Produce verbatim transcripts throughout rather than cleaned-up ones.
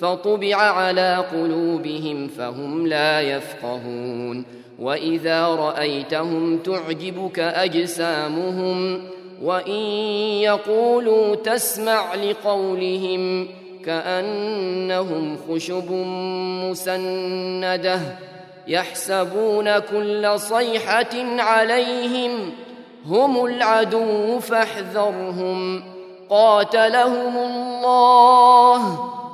فطبع على قلوبهم فهم لا يفقهون. وإذا رأيتهم تعجبك أجسامهم وإن يقولوا تسمع لقولهم كأنهم خشب مسندة يحسبون كل صيحة عليهم هم العدو فاحذرهم قاتلهم الله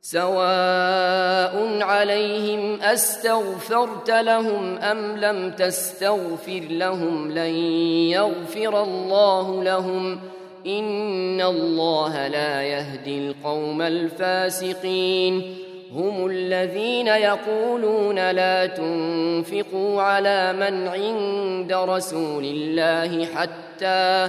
سواء عليهم أستغفرت لهم أم لم تستغفر لهم لن يغفر الله لهم إن الله لا يهدي القوم الفاسقين. هم الذين يقولون لا تنفقوا على من عند رسول الله حتى